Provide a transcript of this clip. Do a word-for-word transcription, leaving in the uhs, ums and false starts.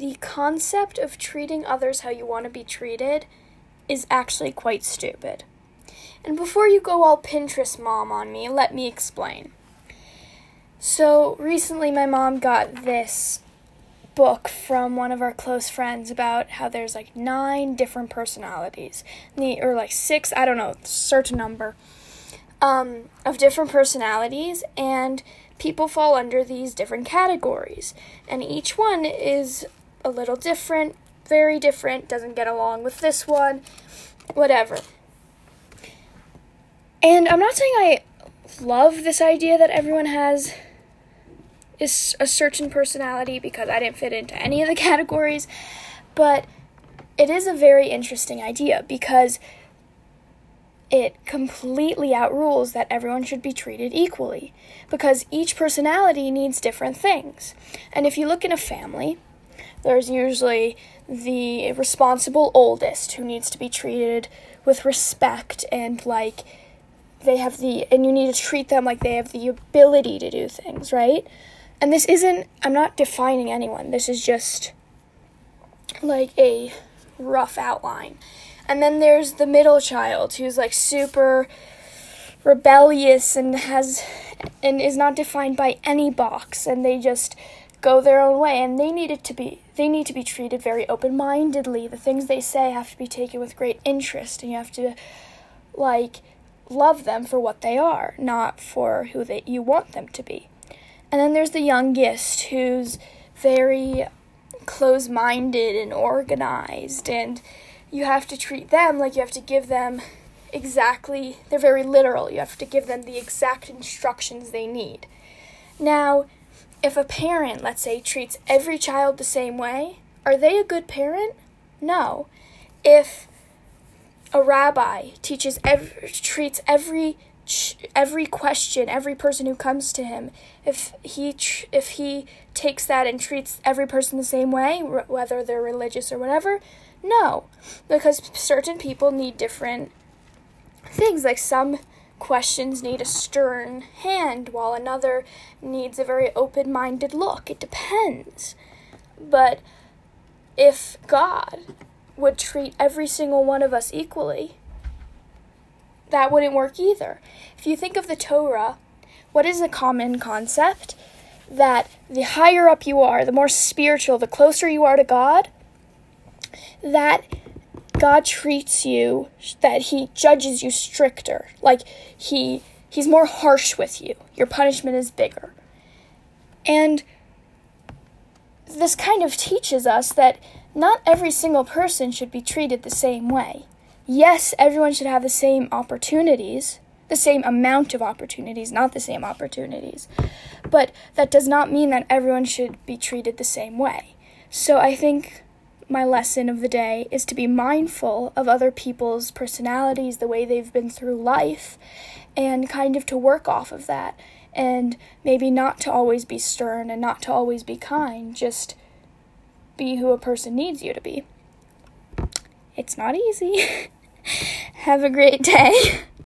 the concept of treating others how you want to be treated is actually quite stupid. And before you go all Pinterest mom on me, let me explain. So recently my mom got this book from one of our close friends about how there's like nine different personalities, or like six, I don't know, certain number um, of different personalities, and people fall under these different categories, and each one is a little different, very different, doesn't get along with this one, whatever. And I'm not saying I love this idea that everyone has is a certain personality, because I didn't fit into any of the categories, but it is a very interesting idea because it completely outrules that everyone should be treated equally, because each personality needs different things. And if you look in a family, there's usually the responsible oldest who needs to be treated with respect, and like they have the, and you need to treat them like they have the ability to do things, right? And this isn't, I'm not defining anyone. This is just like a rough outline. And then there's the middle child who's like super rebellious and has, and is not defined by any box, and they just go their own way, and they needed to be, they need to be treated very open-mindedly. The things they say have to be taken with great interest, and you have to like love them for what they are, not for who they, you want them to be. And then there's the youngest, who's very close-minded and organized, and you have to treat them like you have to give them exactly, they're very literal, you have to give them the exact instructions they need. Now, if a parent, let's say, treats every child the same way, are they a good parent? No. If a rabbi teaches every, treats every every question, every person who comes to him, if he tr- if he takes that and treats every person the same way, r- whether they're religious or whatever, no, because certain people need different things. Like some questions need a stern hand, while another needs a very open-minded look. It depends. But if God would treat every single one of us equally, that wouldn't work either. If you think of the Torah, what is a common concept? That the higher up you are, the more spiritual, the closer you are to God, that God treats you, that he judges you stricter. Like, he he's more harsh with you. Your punishment is bigger. And this kind of teaches us that not every single person should be treated the same way. Yes, everyone should have the same opportunities, the same amount of opportunities, not the same opportunities. But that does not mean that everyone should be treated the same way. So I think my lesson of the day is to be mindful of other people's personalities, the way they've been through life, and kind of to work off of that. And maybe not to always be stern and not to always be kind, just be who a person needs you to be. It's not easy. Have a great day.